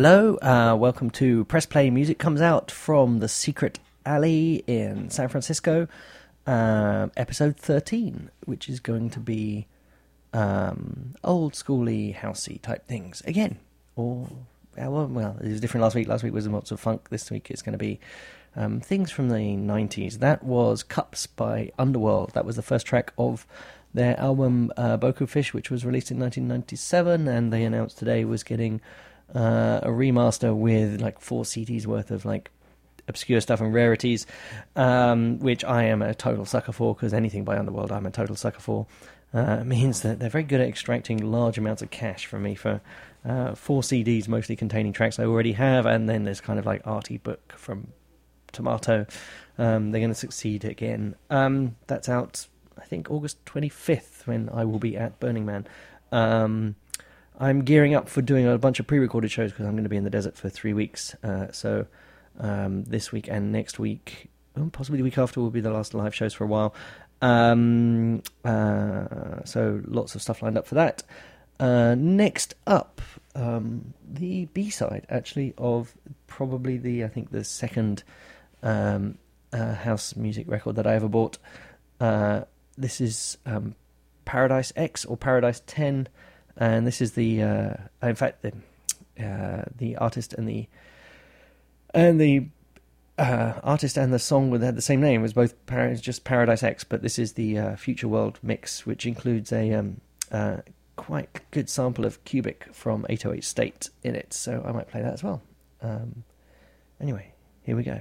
Hello, welcome to Press Play. Music comes out from the Secret Alley in San Francisco, episode 13, which is going to be old schooly, housey type things again. Or well, it was different last week. Last week was lots of funk. This week it's going to be things from the 90s. That was Cups by Underworld. That was the first track of their album Beaucoup Fish, which was released in 1997, and they announced today was getting a remaster with like 4 CDs worth of like obscure stuff and rarities, which I am a total sucker for, because anything by Underworld I'm a total sucker for. It means that they're very good at extracting large amounts of cash from me for 4 CDs, mostly containing tracks I already have, and then there's kind of like arty book from Tomato. They're going to succeed again. That's out, I think, August 25th, when I will be at Burning Man. I'm gearing up for doing a bunch of pre-recorded shows, because I'm going to be in the desert for 3 weeks. So this week and next week, possibly the week after, will be the last live shows for a while. So lots of stuff lined up for that. Next up, the B-side, actually, of probably the second house music record that I ever bought. This is Paradise X, or Paradise 10, and this is the artist and the song had the same name. It was both just Paradise X, but this is the Future World mix, which includes a quite good sample of Cubik from 808 State in it, so I might play that as well. Anyway, here we go.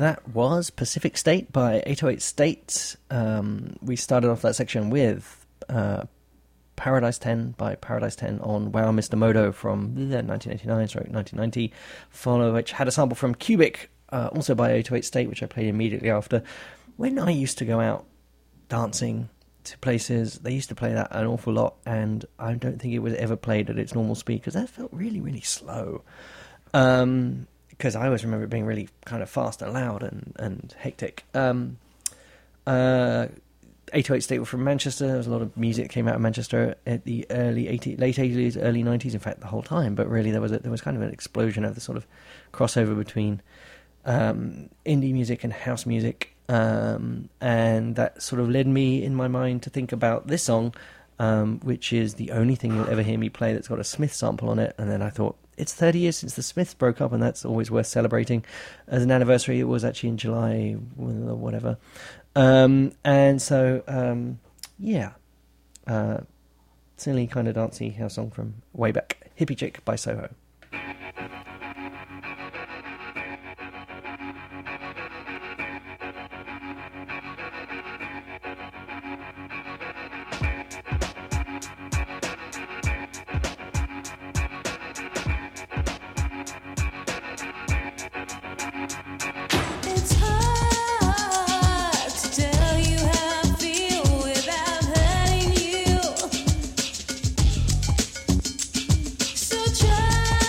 that was Pacific State by 808 State. We started off that section with Paradise 10 by Paradise 10 on W.A.U Mr. Modo from 1990, follow which had a sample from Cubik, also by 808 State, which I played immediately after. When I used to go out dancing to places, they used to play that an awful lot, and I don't think it was ever played at its normal speed because that felt really, really slow. Because I always remember it being really kind of fast and loud and hectic. 808 State were from Manchester. There was a lot of music that came out of Manchester at the late 80s, early 90s, in fact, the whole time. But really, there was kind of an explosion of the sort of crossover between indie music and house music. And that sort of led me in my mind to think about this song, which is the only thing you'll ever hear me play that's got a Smith sample on it. And then I thought, it's 30 years since the Smiths broke up, and that's always worth celebrating as an anniversary. It was actually in July, whatever. Silly kind of dancey house song from way back. Hippychick by Soho. Try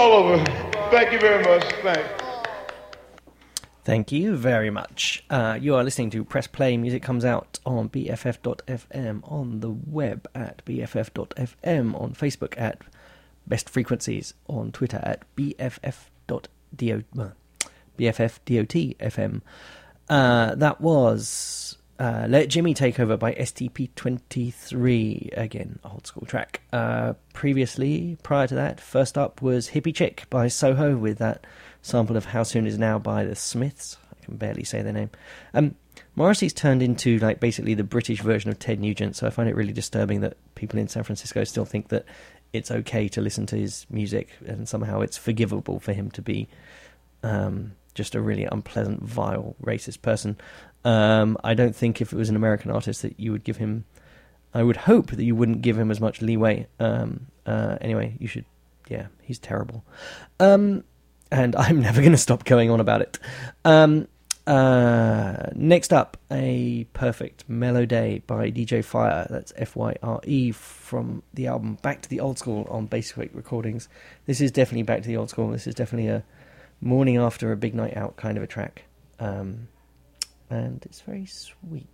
all over. Thank you very much. Thanks. Thank you very much. You are listening to Press Play. Music comes out on BFF.fm, on the web at BFF.fm, on Facebook at Best Frequencies, on Twitter at BFF.dot FM. That was Let Jimi Take Over by STP23, again, old school track. Prior to that, first up was Hippychick by Soho with that sample of How Soon Is Now by the Smiths. I can barely say their name. Morrissey's turned into like basically the British version of Ted Nugent, so I find it really disturbing that people in San Francisco still think that it's okay to listen to his music, and somehow it's forgivable for him to be just a really unpleasant, vile, racist person. I don't think if it was an American artist that you would give him... I would hope that you wouldn't give him as much leeway. Anyway, you should... Yeah, he's terrible. And I'm never going to stop going on about it. Next up, A Perfect Mellow Day by DJ Fire. That's Fyre from the album Back to the Old Skool on Bassquake Recordings. This is definitely Back to the Old Skool. This is definitely a morning after a big night out kind of a track. And it's very sweet.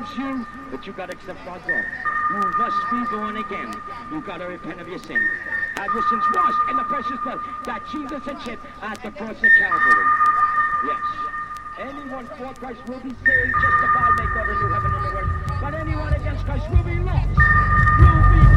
redemption, but you gotta accept our God. You must be born again. You gotta repent of your sin. Ever since washed in the precious blood that Jesus had shed at the cross of Calvary. Yes. Anyone for Christ will be saved, justified, they got a new heaven and a new earth. But anyone against Christ will be lost. Will be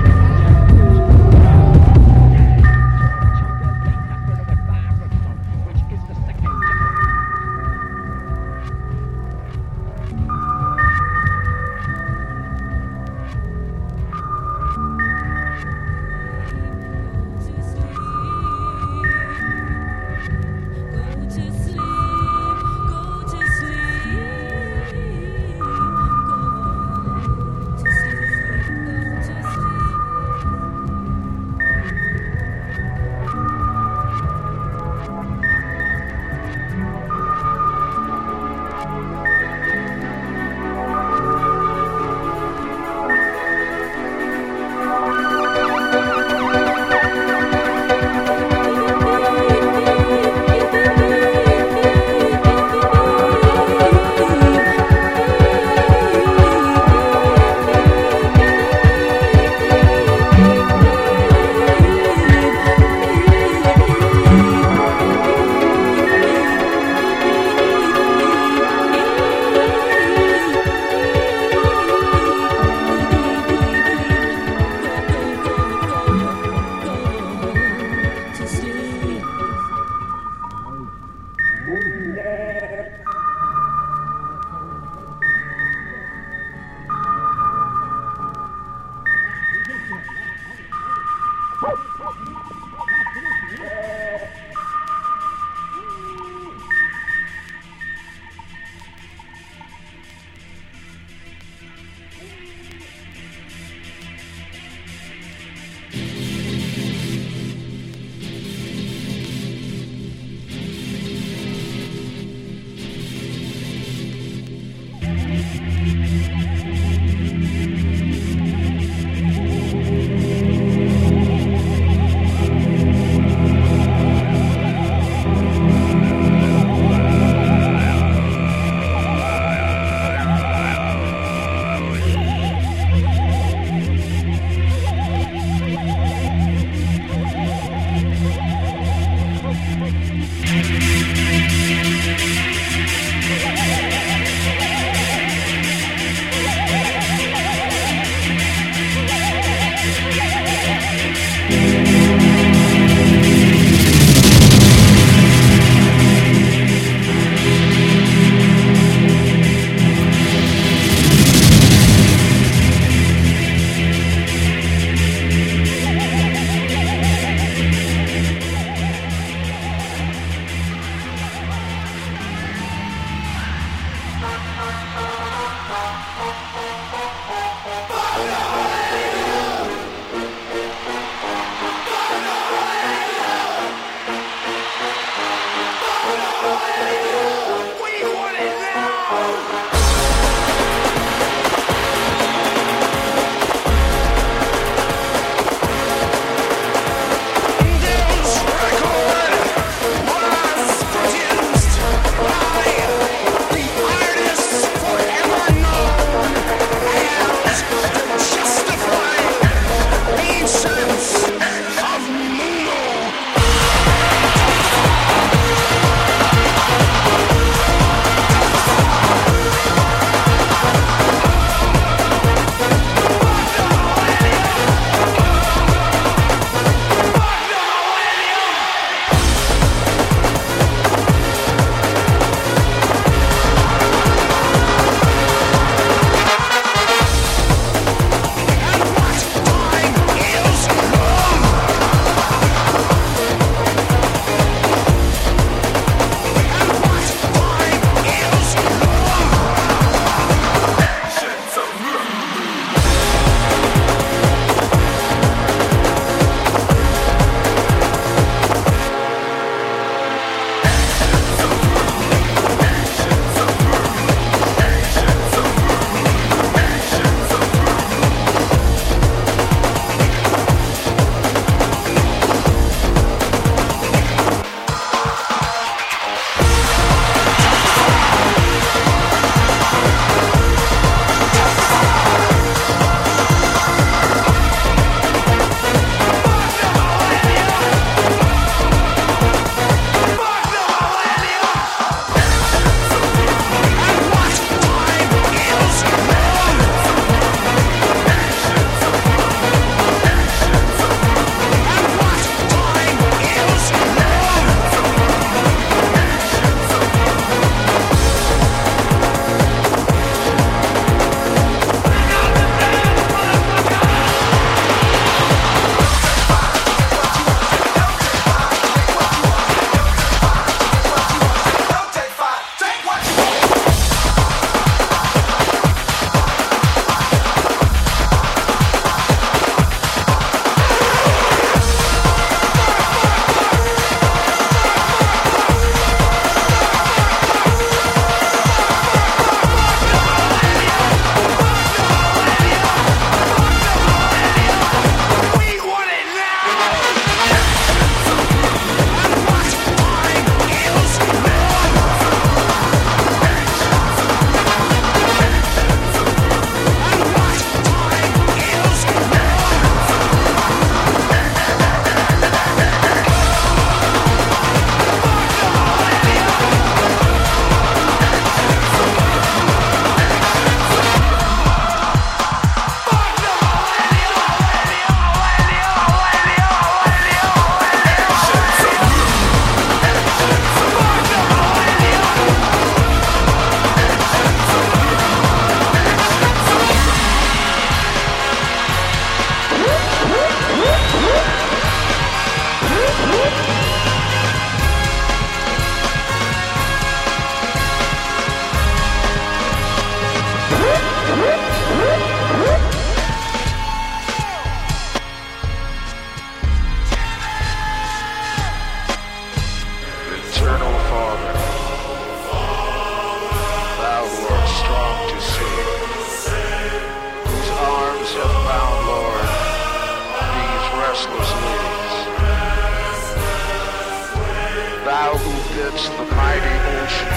towards the mighty ocean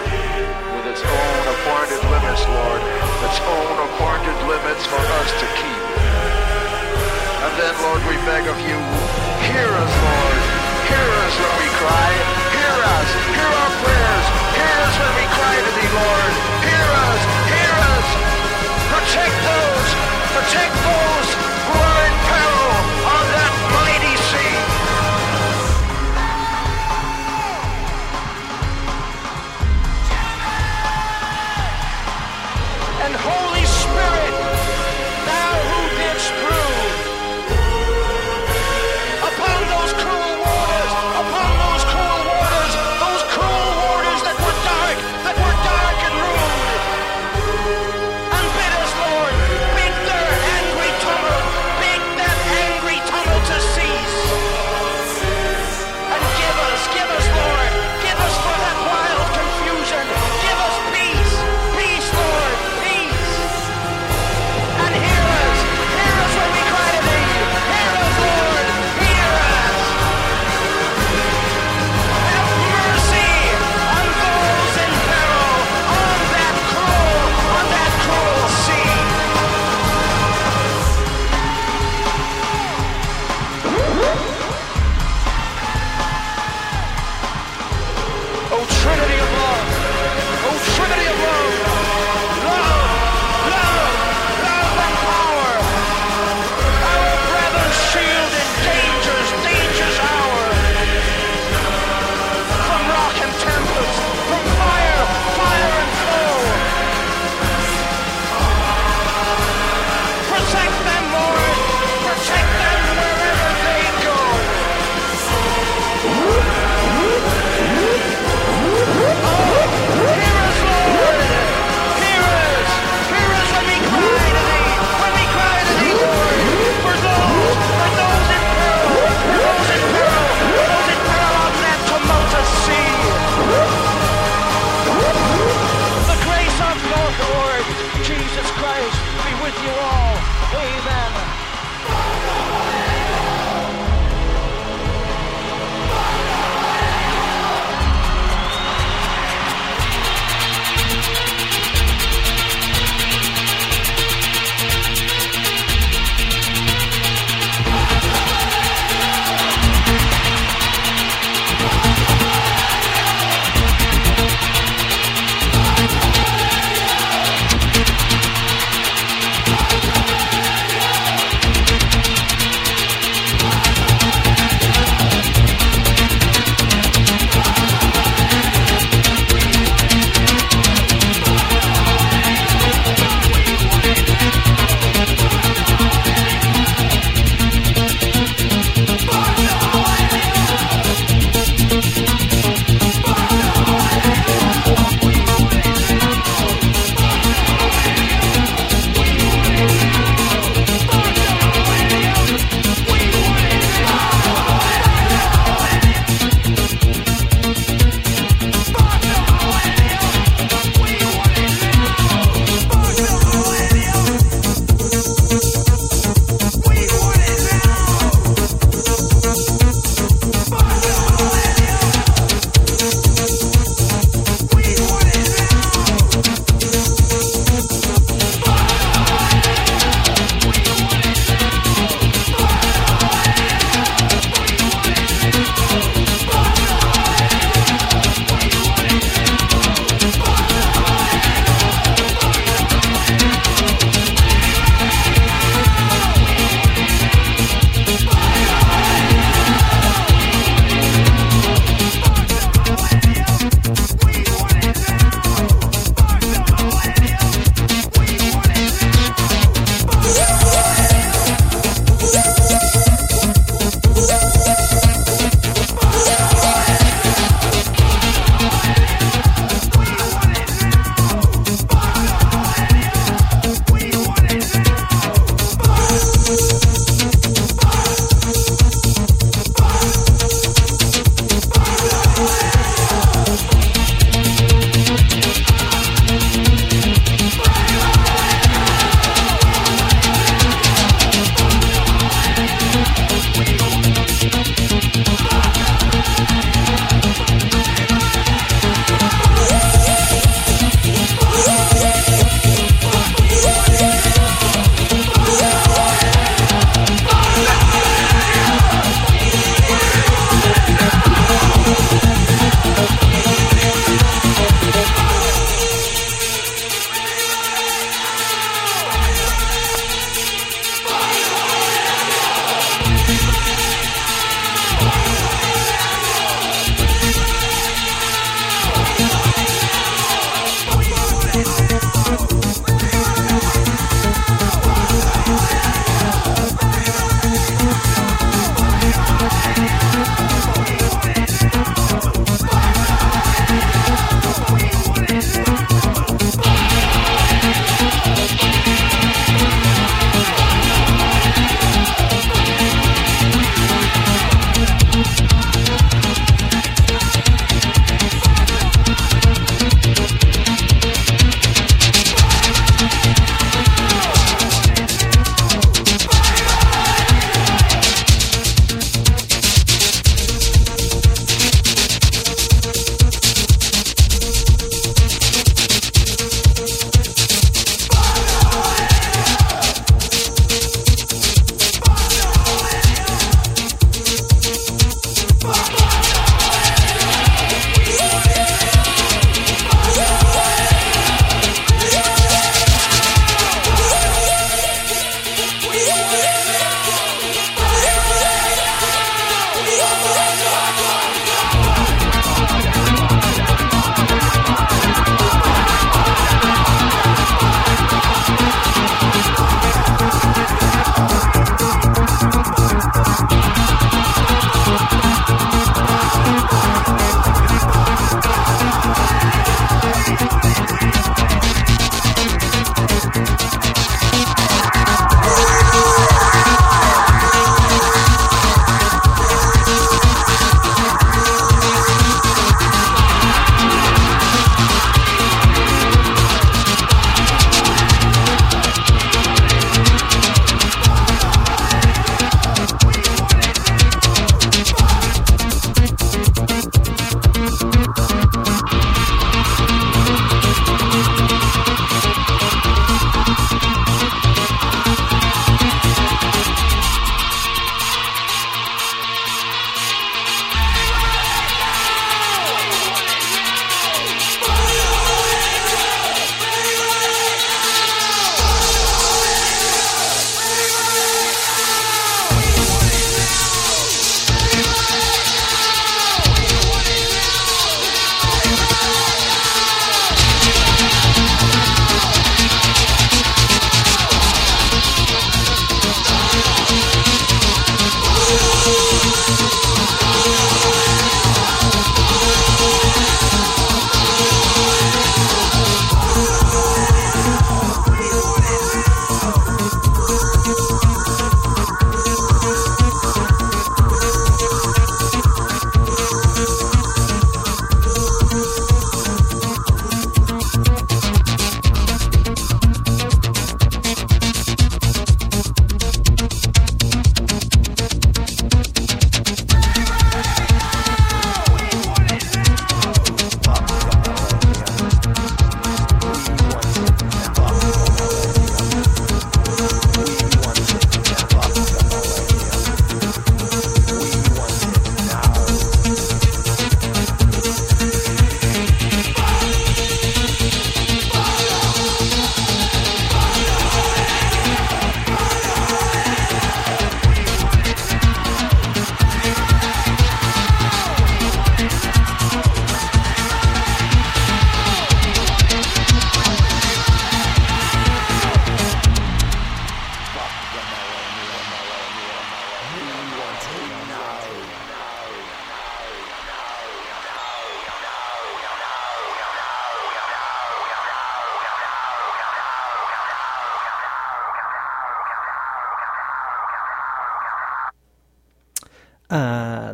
deep. With its own appointed limits, Lord, its own appointed limits for us to keep. And then, Lord, we beg of you, hear us, Lord. Hear us when we cry. Hear us. Hear our prayers. Hear us when we cry to thee, Lord. Hear us. Hear us. Protect those. Protect those who are in peril on that mighty sea.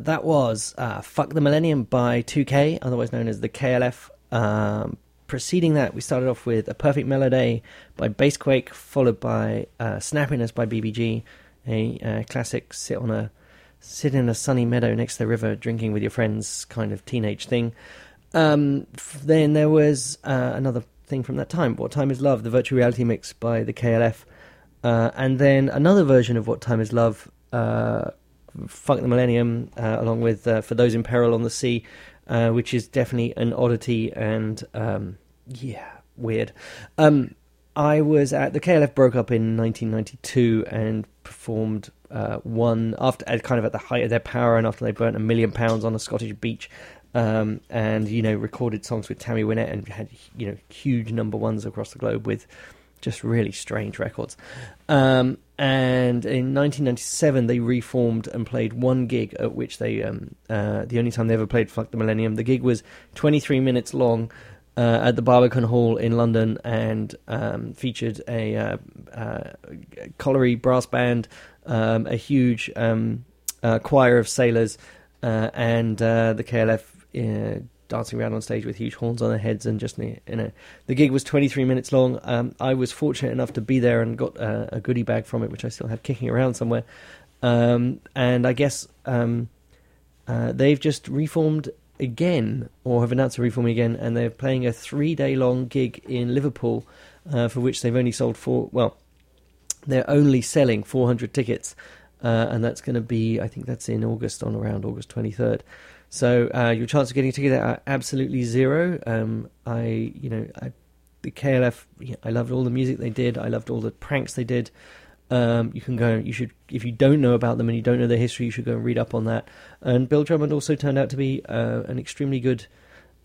That was Fuck The Millennium by 2K, otherwise known as the KLF. Preceding that, we started off with A Perfect Melody by Bassquake, followed by Snappiness by BBG, a classic sit in a sunny meadow next to the river drinking with your friends kind of teenage thing. Then there was another thing from that time, What Time Is Love, the Virtual Reality Mix by the KLF, and then another version of What Time Is Love, Fuck the Millennium, along with For Those in Peril on the Sea, which is definitely an oddity and, weird. I was at... The KLF broke up in 1992 and performed one after, kind of at the height of their power, and after they burnt £1 million on a Scottish beach, and, recorded songs with Tammy Wynette and had, huge number ones across the globe with just really strange records. And in 1997, they reformed and played one gig at which they, the only time they ever played Fuck the Millennium. The gig was 23 minutes long at the Barbican Hall in London, and featured a colliery brass band, a huge choir of sailors, and the KLF dancing around on stage with huge horns on their heads, and just the gig was 23 minutes long. I was fortunate enough to be there and got a goodie bag from it, which I still have kicking around somewhere. And I guess they've just reformed again, or have announced a reforming again, and they're playing a 3-day long gig in Liverpool, for which they've only sold they're only selling 400 tickets, and that's going to be, I think that's in August, on around August 23rd. So your chance of getting a ticket are absolutely zero. The KLF, I loved all the music they did. I loved all the pranks they did. If you don't know about them and you don't know their history, you should go and read up on that. And Bill Drummond also turned out to be an extremely good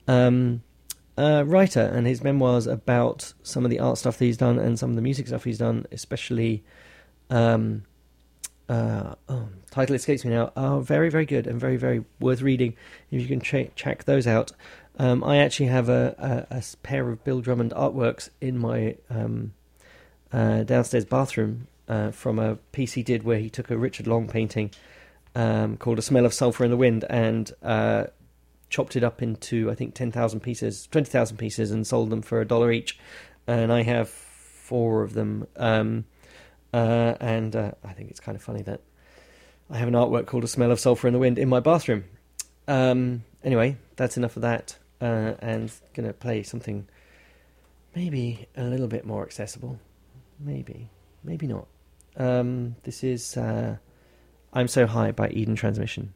writer, and his memoirs about some of the art stuff that he's done and some of the music stuff he's done, especially... title escapes me now, are very, very good and very, very worth reading if you can check those out. I actually have a pair of Bill Drummond artworks in my downstairs bathroom from a piece he did where he took a Richard Long painting called A Smell of Sulphur in the Wind and chopped it up into, I think, 20,000 pieces and sold them for $1 each. And I have 4 of them. I think it's kind of funny that I have an artwork called A Smell of Sulphur in the Wind in my bathroom. Anyway, that's enough of that, and going to play something maybe a little bit more accessible. Maybe not. This is I'm So High by Eden Transmission.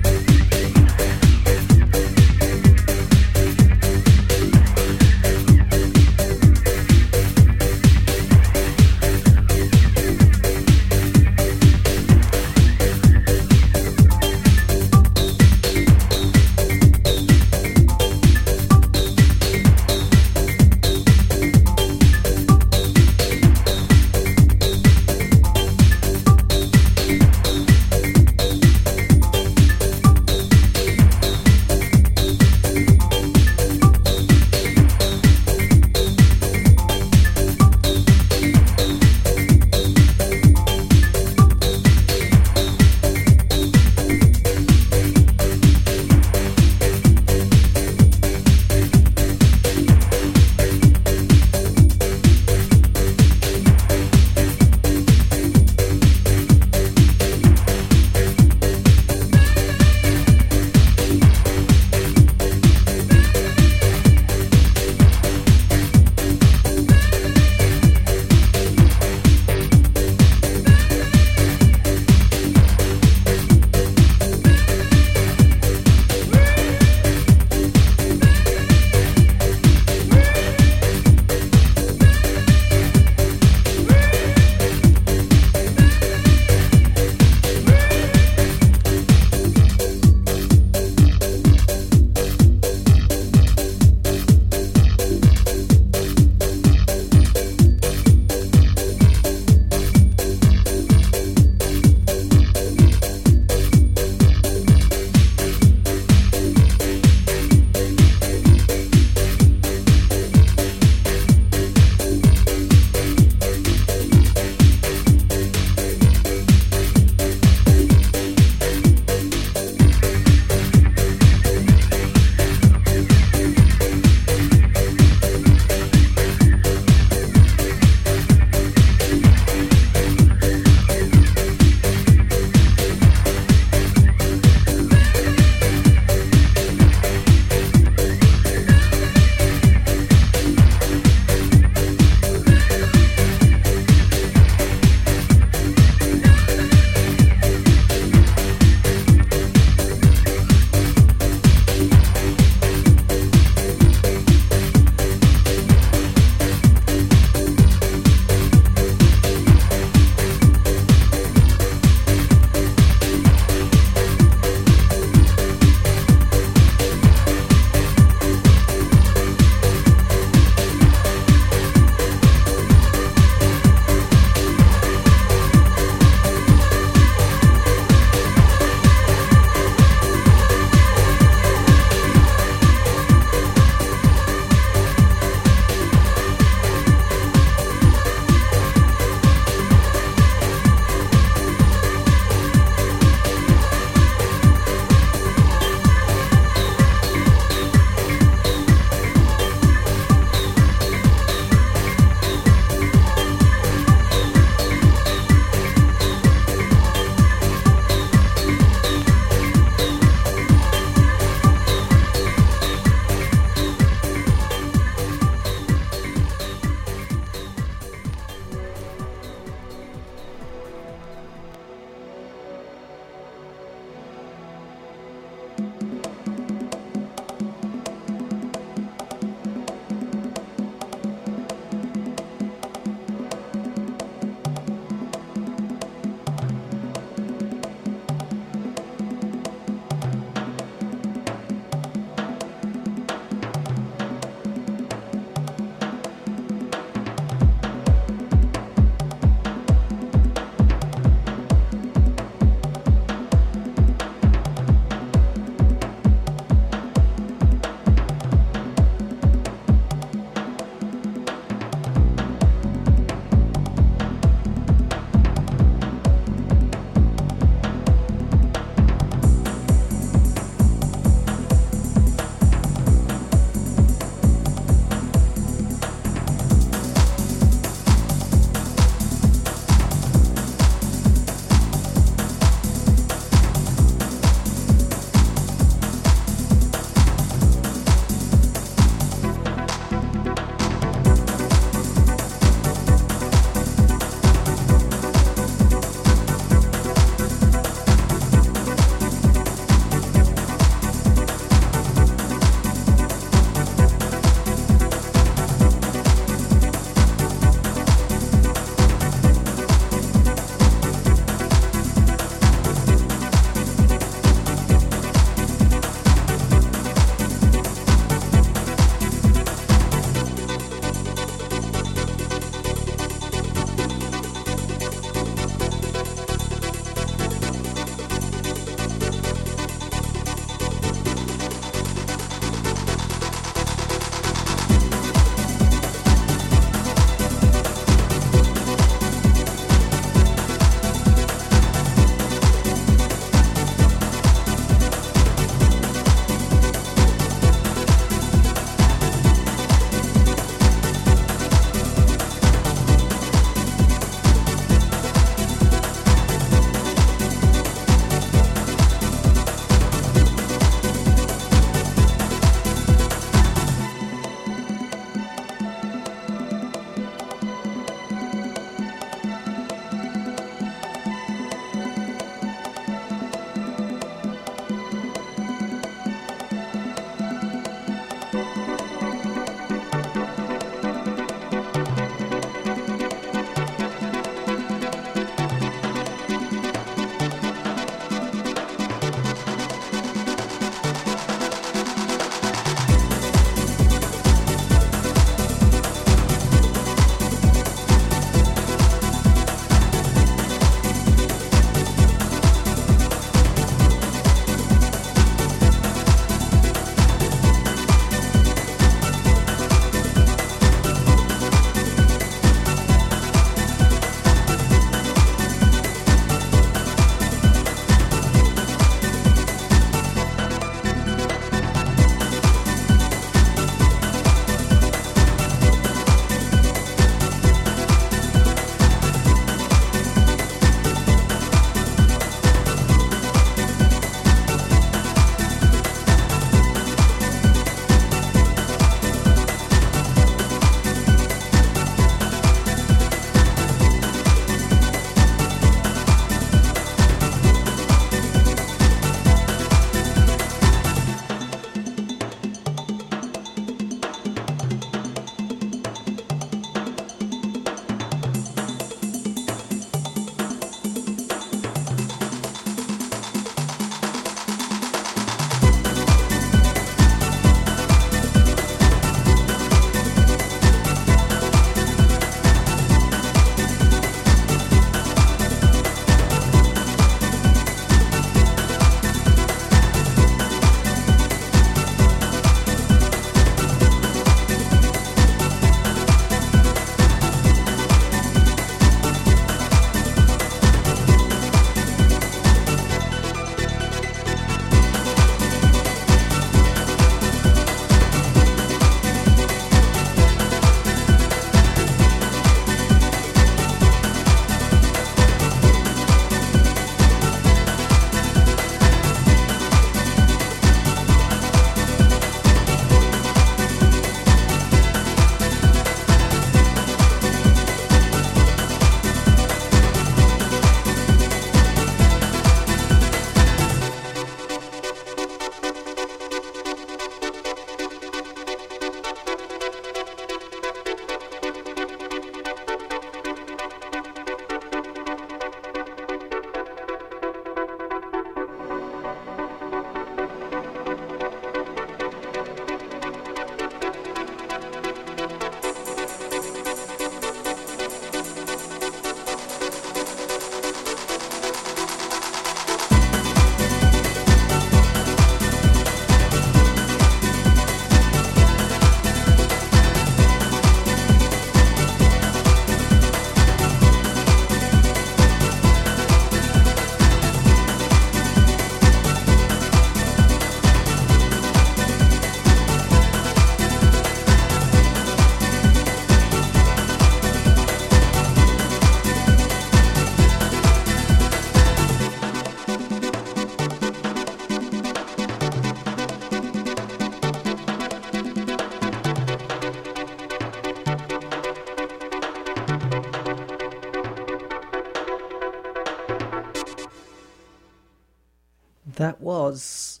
That was,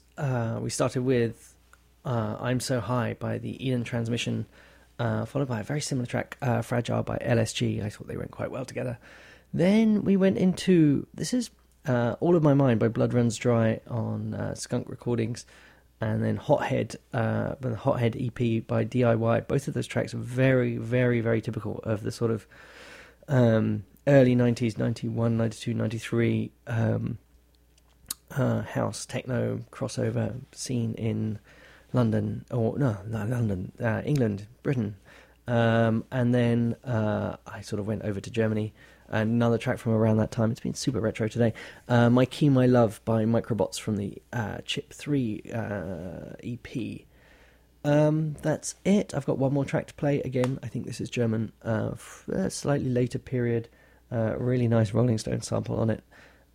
we started with I'm So High by the Eden Transmission, followed by a very similar track, Fragile by LSG. I thought they went quite well together. Then we went into, this is All of My Mind by Blood Runs Dry on Skunk Recordings, and then Hothead, the Hothead EP by DIY. Both of those tracks are very, very, very typical of the sort of early 90s, 91, 92, 93 house techno crossover scene in London, or no, not London, England, Britain. And then I sort of went over to Germany. Another track from around that time. It's been super retro today. My Key, My Love by Microbots from the Chip 3 EP. That's it. I've got one more track to play. Again, I think this is German. Slightly later period. Really nice Rolling Stone sample on it.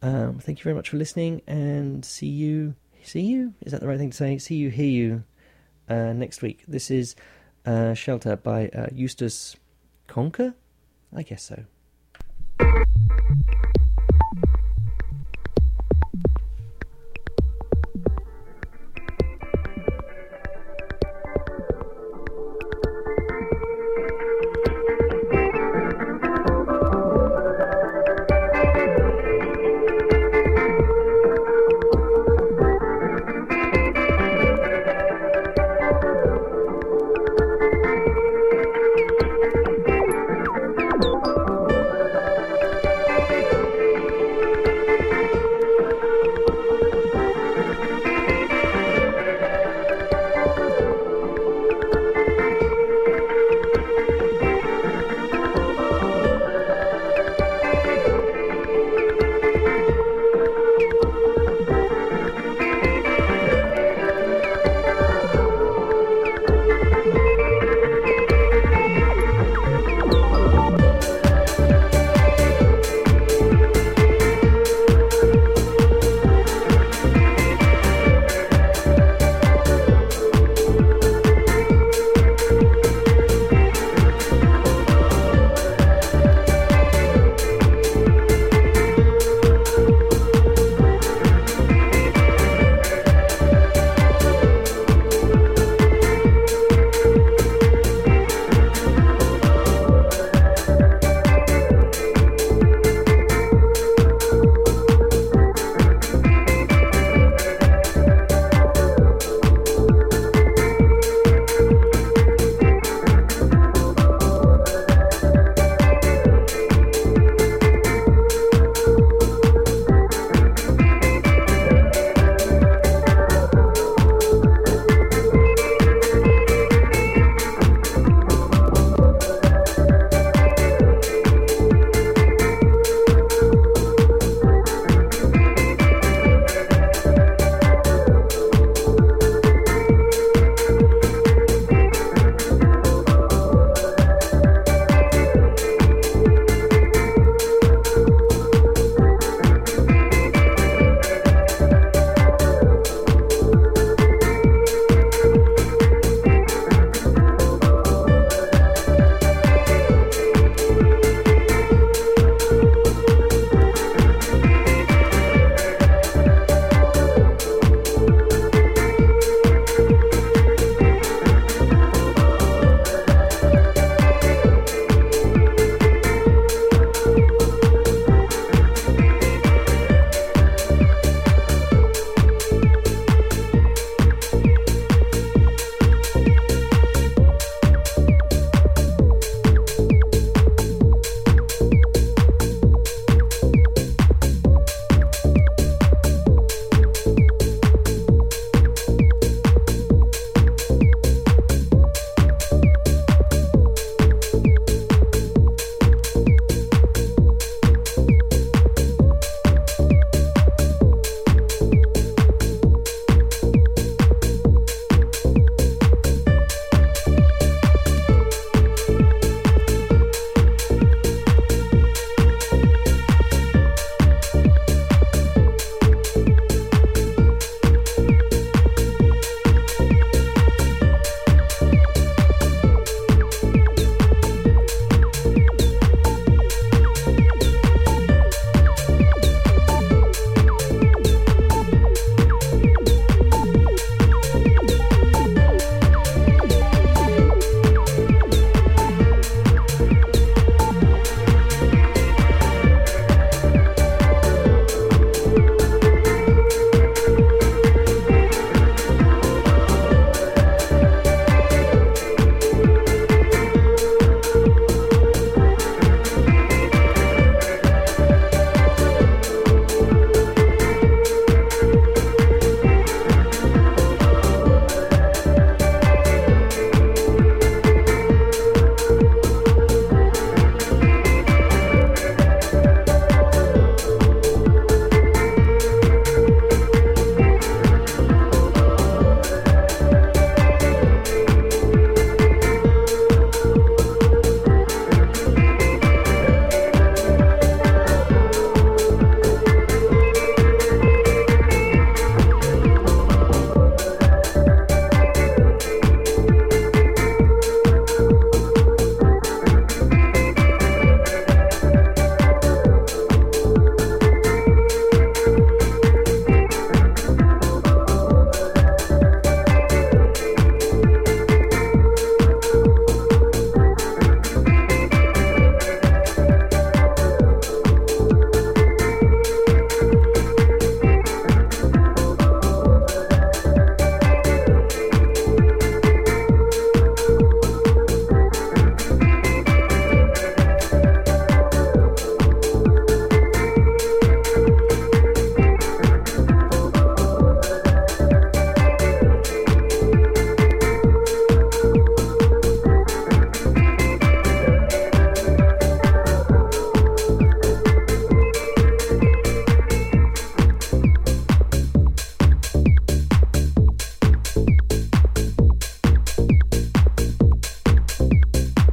Thank you very much for listening, and see you. See you? Is that the right thing to say? See you, hear you next week. This is Shelter by Eustace Conker? I guess so.